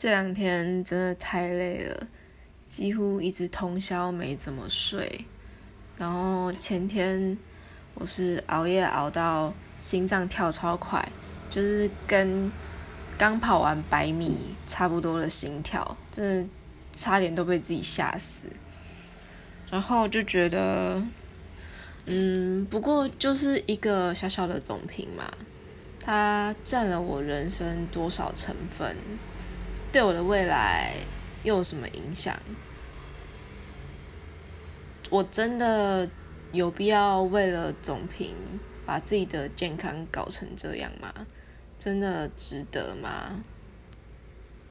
这两天真的太累了，几乎一直通宵没怎么睡。然后前天我是熬夜熬到心脏跳超快，就是跟刚跑完100米差不多的心跳，真的差点都被自己吓死。然后就觉得不过就是一个小小的总评嘛，它占了我人生多少成分，对我的未来又有什么影响？我真的有必要为了总评把自己的健康搞成这样吗？真的值得吗？